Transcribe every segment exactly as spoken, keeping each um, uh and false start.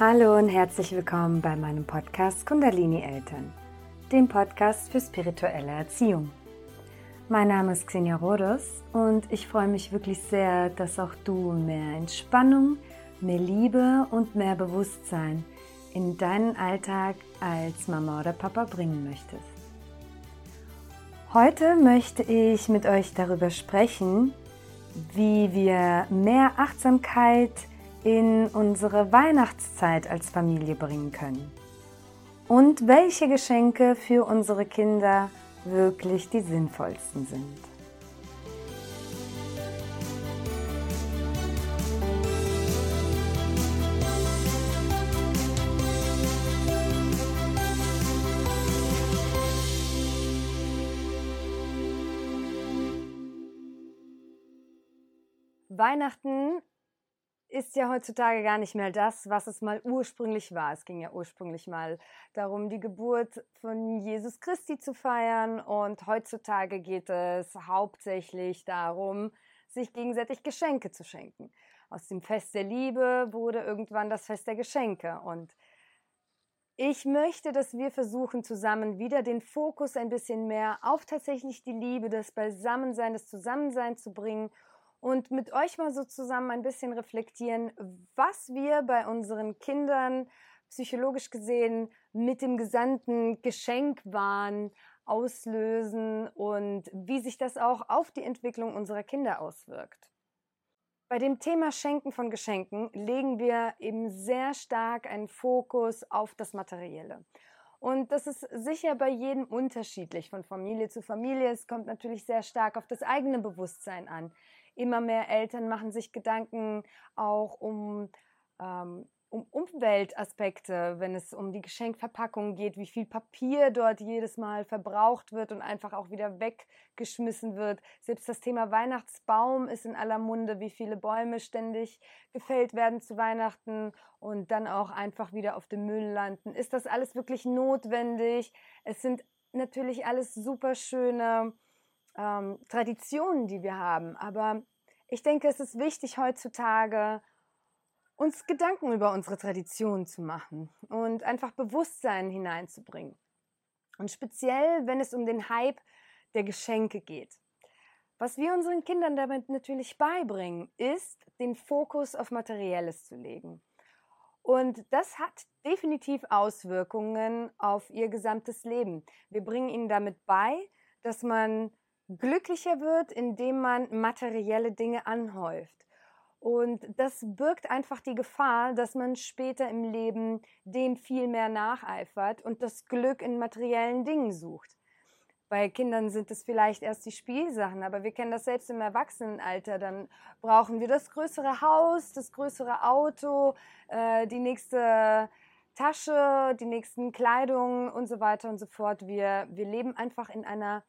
Hallo und herzlich willkommen bei meinem Podcast Kundalini Eltern, dem Podcast für spirituelle Erziehung. Mein Name ist Xenia Rodos und ich freue mich wirklich sehr, dass auch du mehr Entspannung, mehr Liebe und mehr Bewusstsein in deinen Alltag als Mama oder Papa bringen möchtest. Heute möchte ich mit euch darüber sprechen, wie wir mehr Achtsamkeit in unsere Weihnachtszeit als Familie bringen können und welche Geschenke für unsere Kinder wirklich die sinnvollsten sind. Weihnachten ist ja heutzutage gar nicht mehr das, was es mal ursprünglich war. Es ging ja ursprünglich mal darum, die Geburt von Jesus Christi zu feiern. Und heutzutage geht es hauptsächlich darum, sich gegenseitig Geschenke zu schenken. Aus dem Fest der Liebe wurde irgendwann das Fest der Geschenke. Und ich möchte, dass wir versuchen, zusammen wieder den Fokus ein bisschen mehr auf tatsächlich die Liebe, das Beisammensein, das Zusammensein zu bringen. Und mit euch mal so zusammen ein bisschen reflektieren, was wir bei unseren Kindern psychologisch gesehen mit dem gesamten Geschenkwahn auslösen und wie sich das auch auf die Entwicklung unserer Kinder auswirkt. Bei dem Thema Schenken von Geschenken legen wir eben sehr stark einen Fokus auf das Materielle. Und das ist sicher bei jedem unterschiedlich, von Familie zu Familie. Es kommt natürlich sehr stark auf das eigene Bewusstsein an. Immer mehr Eltern machen sich Gedanken auch um, ähm, um Umweltaspekte, wenn es um die Geschenkverpackung geht, wie viel Papier dort jedes Mal verbraucht wird und einfach auch wieder weggeschmissen wird. Selbst das Thema Weihnachtsbaum ist in aller Munde, wie viele Bäume ständig gefällt werden zu Weihnachten und dann auch einfach wieder auf dem Müll landen. Ist das alles wirklich notwendig? Es sind natürlich alles super schöne Ähm, Traditionen, die wir haben. Aber ich denke, es ist wichtig heutzutage, uns Gedanken über unsere Traditionen zu machen und einfach Bewusstsein hineinzubringen. Und speziell, wenn es um den Hype der Geschenke geht. Was wir unseren Kindern damit natürlich beibringen, ist, den Fokus auf Materielles zu legen. Und das hat definitiv Auswirkungen auf ihr gesamtes Leben. Wir bringen ihnen damit bei, dass man glücklicher wird, indem man materielle Dinge anhäuft. Und das birgt einfach die Gefahr, dass man später im Leben dem viel mehr nacheifert und das Glück in materiellen Dingen sucht. Bei Kindern sind es vielleicht erst die Spielsachen, aber wir kennen das selbst im Erwachsenenalter. Dann brauchen wir das größere Haus, das größere Auto, die nächste Tasche, die nächsten Kleidungen und so weiter und so fort. Wir, wir leben einfach in einer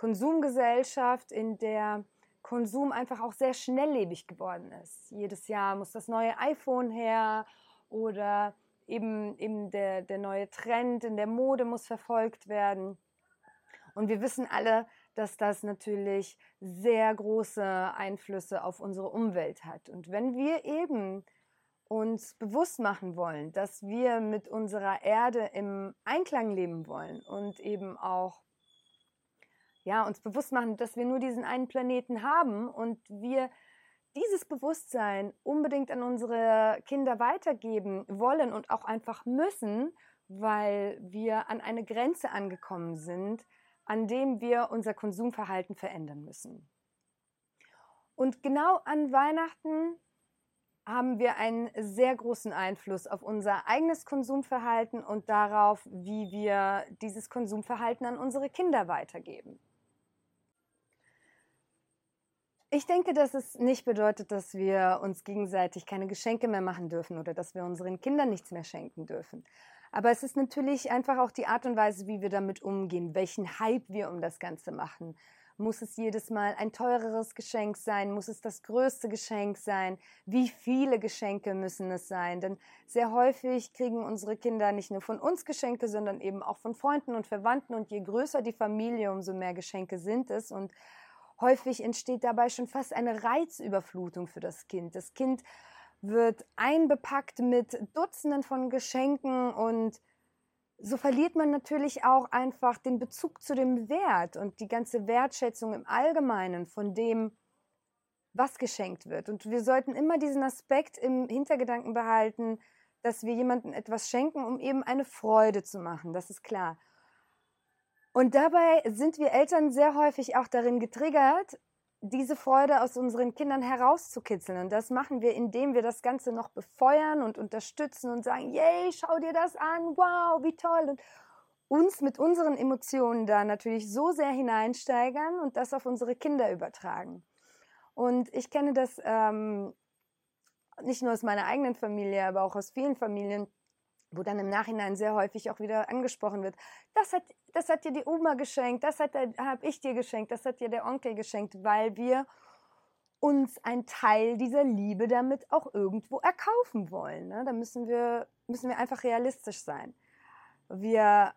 Konsumgesellschaft, in der Konsum einfach auch sehr schnelllebig geworden ist. Jedes Jahr muss das neue iPhone her oder eben, eben der, der neue Trend in der Mode muss verfolgt werden. Und wir wissen alle, dass das natürlich sehr große Einflüsse auf unsere Umwelt hat. Und wenn wir eben uns bewusst machen wollen, dass wir mit unserer Erde im Einklang leben wollen und eben auch Ja, uns bewusst machen, dass wir nur diesen einen Planeten haben und wir dieses Bewusstsein unbedingt an unsere Kinder weitergeben wollen und auch einfach müssen, weil wir an eine Grenze angekommen sind, an dem wir unser Konsumverhalten verändern müssen. Und genau an Weihnachten haben wir einen sehr großen Einfluss auf unser eigenes Konsumverhalten und darauf, wie wir dieses Konsumverhalten an unsere Kinder weitergeben. Ich denke, dass es nicht bedeutet, dass wir uns gegenseitig keine Geschenke mehr machen dürfen oder dass wir unseren Kindern nichts mehr schenken dürfen. Aber es ist natürlich einfach auch die Art und Weise, wie wir damit umgehen, welchen Hype wir um das Ganze machen. Muss es jedes Mal ein teureres Geschenk sein? Muss es das größte Geschenk sein? Wie viele Geschenke müssen es sein? Denn sehr häufig kriegen unsere Kinder nicht nur von uns Geschenke, sondern eben auch von Freunden und Verwandten. Und je größer die Familie, umso mehr Geschenke sind es. Und häufig entsteht dabei schon fast eine Reizüberflutung für das Kind. Das Kind wird einbepackt mit Dutzenden von Geschenken und so verliert man natürlich auch einfach den Bezug zu dem Wert und die ganze Wertschätzung im Allgemeinen von dem, was geschenkt wird. Und wir sollten immer diesen Aspekt im Hintergedanken behalten, dass wir jemandem etwas schenken, um eben eine Freude zu machen, das ist klar. Und dabei sind wir Eltern sehr häufig auch darin getriggert, diese Freude aus unseren Kindern herauszukitzeln. Und das machen wir, indem wir das Ganze noch befeuern und unterstützen und sagen, yay, schau dir das an, wow, wie toll. Und uns mit unseren Emotionen da natürlich so sehr hineinsteigern und das auf unsere Kinder übertragen. Und ich kenne das ähm, nicht nur aus meiner eigenen Familie, aber auch aus vielen Familien, wo dann im Nachhinein sehr häufig auch wieder angesprochen wird, das hat, das hat dir die Oma geschenkt, das habe ich dir geschenkt, das hat dir der Onkel geschenkt, weil wir uns einen Teil dieser Liebe damit auch irgendwo erkaufen wollen. Ne? Da müssen wir, müssen wir einfach realistisch sein. Wir,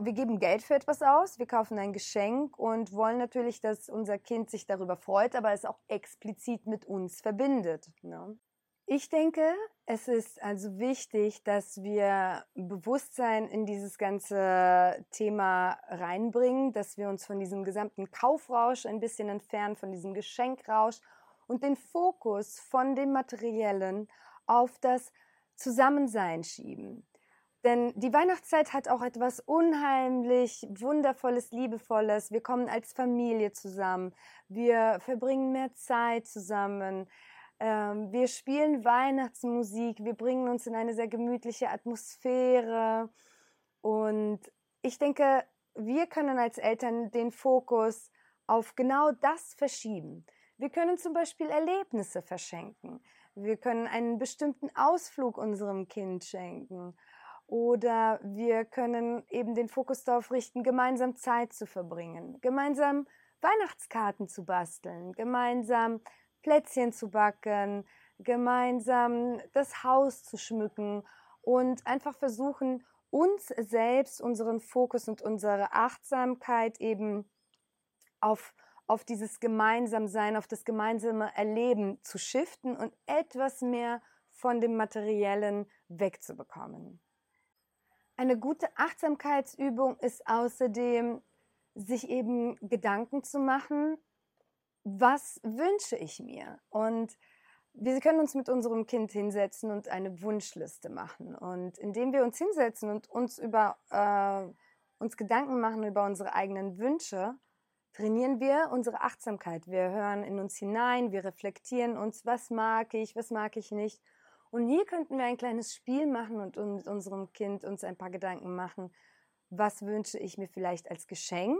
wir geben Geld für etwas aus, wir kaufen ein Geschenk und wollen natürlich, dass unser Kind sich darüber freut, aber es auch explizit mit uns verbindet. Ne? Ich denke, es ist also wichtig, dass wir Bewusstsein in dieses ganze Thema reinbringen, dass wir uns von diesem gesamten Kaufrausch ein bisschen entfernen, von diesem Geschenkrausch und den Fokus von dem Materiellen auf das Zusammensein schieben. Denn die Weihnachtszeit hat auch etwas unheimlich Wundervolles, Liebevolles. Wir kommen als Familie zusammen, wir verbringen mehr Zeit zusammen. Wir spielen Weihnachtsmusik, wir bringen uns in eine sehr gemütliche Atmosphäre und ich denke, wir können als Eltern den Fokus auf genau das verschieben. Wir können zum Beispiel Erlebnisse verschenken, wir können einen bestimmten Ausflug unserem Kind schenken oder wir können eben den Fokus darauf richten, gemeinsam Zeit zu verbringen, gemeinsam Weihnachtskarten zu basteln, gemeinsam Plätzchen zu backen, gemeinsam das Haus zu schmücken und einfach versuchen, uns selbst, unseren Fokus und unsere Achtsamkeit eben auf, auf dieses Gemeinsamsein, auf das gemeinsame Erleben zu shiften und etwas mehr von dem Materiellen wegzubekommen. Eine gute Achtsamkeitsübung ist außerdem, sich eben Gedanken zu machen, was wünsche ich mir? Und wir können uns mit unserem Kind hinsetzen und eine Wunschliste machen. Und indem wir uns hinsetzen und uns, über, äh, uns Gedanken machen über unsere eigenen Wünsche, trainieren wir unsere Achtsamkeit. Wir hören in uns hinein, wir reflektieren uns, was mag ich, was mag ich nicht. Und hier könnten wir ein kleines Spiel machen und mit unserem Kind uns ein paar Gedanken machen, was wünsche ich mir vielleicht als Geschenk?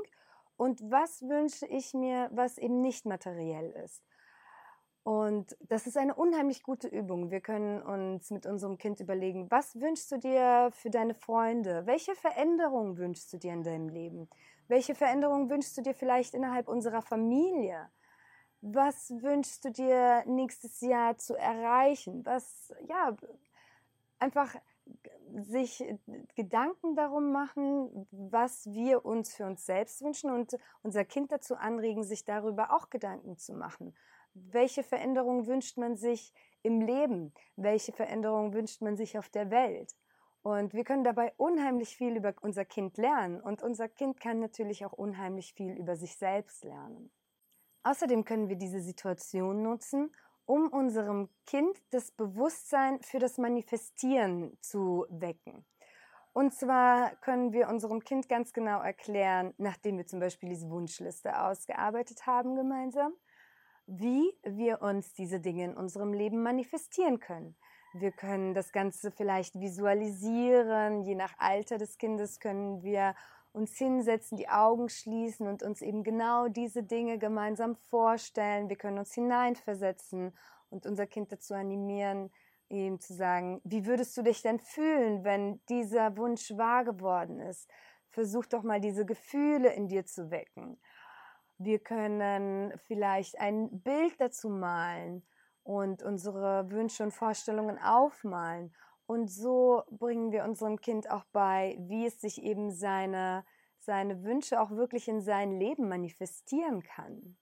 Und was wünsche ich mir, was eben nicht materiell ist? Und das ist eine unheimlich gute Übung. Wir können uns mit unserem Kind überlegen, was wünschst du dir für deine Freunde? Welche Veränderung wünschst du dir in deinem Leben? Welche Veränderung wünschst du dir vielleicht innerhalb unserer Familie? Was wünschst du dir nächstes Jahr zu erreichen? Was, ja, einfach sich Gedanken darum machen, was wir uns für uns selbst wünschen und unser Kind dazu anregen, sich darüber auch Gedanken zu machen. Welche Veränderung wünscht man sich im Leben? Welche Veränderung wünscht man sich auf der Welt? Und wir können dabei unheimlich viel über unser Kind lernen und unser Kind kann natürlich auch unheimlich viel über sich selbst lernen. Außerdem können wir diese Situation nutzen, um unserem Kind das Bewusstsein für das Manifestieren zu wecken. Und zwar können wir unserem Kind ganz genau erklären, nachdem wir zum Beispiel diese Wunschliste ausgearbeitet haben gemeinsam, wie wir uns diese Dinge in unserem Leben manifestieren können. Wir können das Ganze vielleicht visualisieren, je nach Alter des Kindes können wir uns hinsetzen, die Augen schließen und uns eben genau diese Dinge gemeinsam vorstellen. Wir können uns hineinversetzen und unser Kind dazu animieren, ihm zu sagen, wie würdest du dich denn fühlen, wenn dieser Wunsch wahr geworden ist? Versuch doch mal, diese Gefühle in dir zu wecken. Wir können vielleicht ein Bild dazu malen und unsere Wünsche und Vorstellungen aufmalen. Und so bringen wir unserem Kind auch bei, wie es sich eben seine, seine Wünsche auch wirklich in sein Leben manifestieren kann.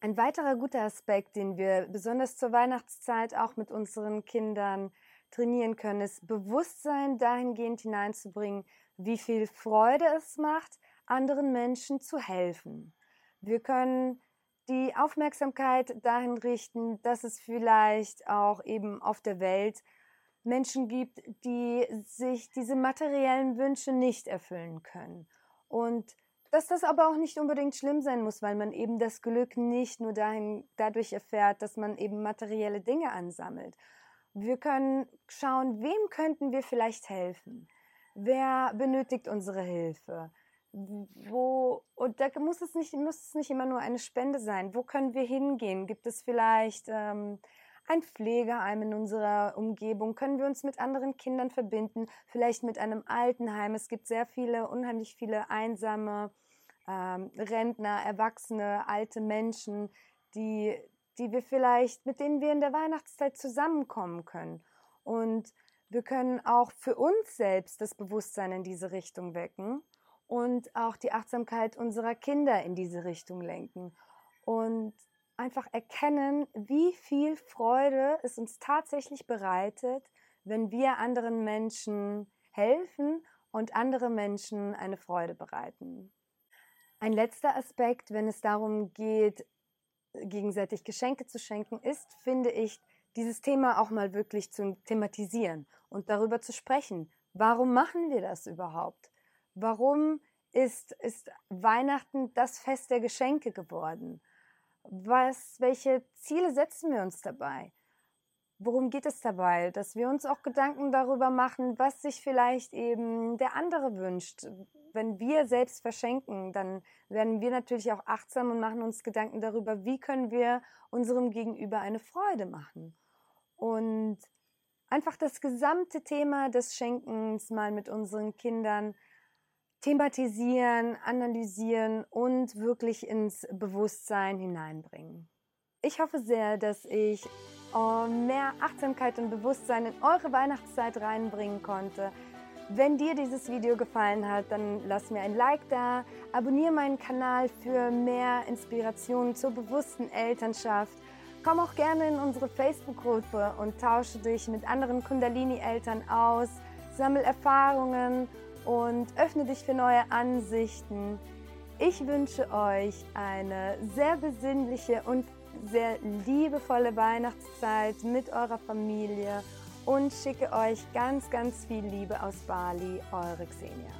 Ein weiterer guter Aspekt, den wir besonders zur Weihnachtszeit auch mit unseren Kindern trainieren können, ist Bewusstsein dahingehend hineinzubringen, wie viel Freude es macht, anderen Menschen zu helfen. Wir können die Aufmerksamkeit dahin richten, dass es vielleicht auch eben auf der Welt Menschen gibt, die sich diese materiellen Wünsche nicht erfüllen können. Und dass das aber auch nicht unbedingt schlimm sein muss, weil man eben das Glück nicht nur dahin, dadurch erfährt, dass man eben materielle Dinge ansammelt. Wir können schauen, wem könnten wir vielleicht helfen? Wer benötigt unsere Hilfe? Wo, und da muss es nicht, muss es nicht immer nur eine Spende sein. Wo können wir hingehen? Gibt es vielleicht ähm, ein Pflegeheim in unserer Umgebung? Können wir uns mit anderen Kindern verbinden? Vielleicht mit einem Altenheim. Es gibt sehr viele, unheimlich viele einsame ähm, Rentner, Erwachsene, alte Menschen, die, die wir vielleicht, mit denen wir in der Weihnachtszeit zusammenkommen können. Und wir können auch für uns selbst das Bewusstsein in diese Richtung wecken und auch die Achtsamkeit unserer Kinder in diese Richtung lenken. Und einfach erkennen, wie viel Freude es uns tatsächlich bereitet, wenn wir anderen Menschen helfen und andere Menschen eine Freude bereiten. Ein letzter Aspekt, wenn es darum geht, gegenseitig Geschenke zu schenken, ist, finde ich, dieses Thema auch mal wirklich zu thematisieren und darüber zu sprechen. Warum machen wir das überhaupt? Warum ist, ist Weihnachten das Fest der Geschenke geworden? Was, welche Ziele setzen wir uns dabei? Worum geht es dabei? Dass wir uns auch Gedanken darüber machen, was sich vielleicht eben der andere wünscht. Wenn wir selbst verschenken, dann werden wir natürlich auch achtsam und machen uns Gedanken darüber, wie können wir unserem Gegenüber eine Freude machen. Und einfach das gesamte Thema des Schenkens mal mit unseren Kindern thematisieren, analysieren und wirklich ins Bewusstsein hineinbringen. Ich hoffe sehr, dass ich mehr Achtsamkeit und Bewusstsein in eure Weihnachtszeit reinbringen konnte. Wenn dir dieses Video gefallen hat, dann lass mir ein Like da, abonniere meinen Kanal für mehr Inspirationen zur bewussten Elternschaft. Komm auch gerne in unsere Facebook-Gruppe und tausche dich mit anderen Kundalini-Eltern aus, sammel Erfahrungen und öffne dich für neue Ansichten. Ich wünsche euch eine sehr besinnliche und sehr liebevolle Weihnachtszeit mit eurer Familie und schicke euch ganz, ganz viel Liebe aus Bali, eure Xenia.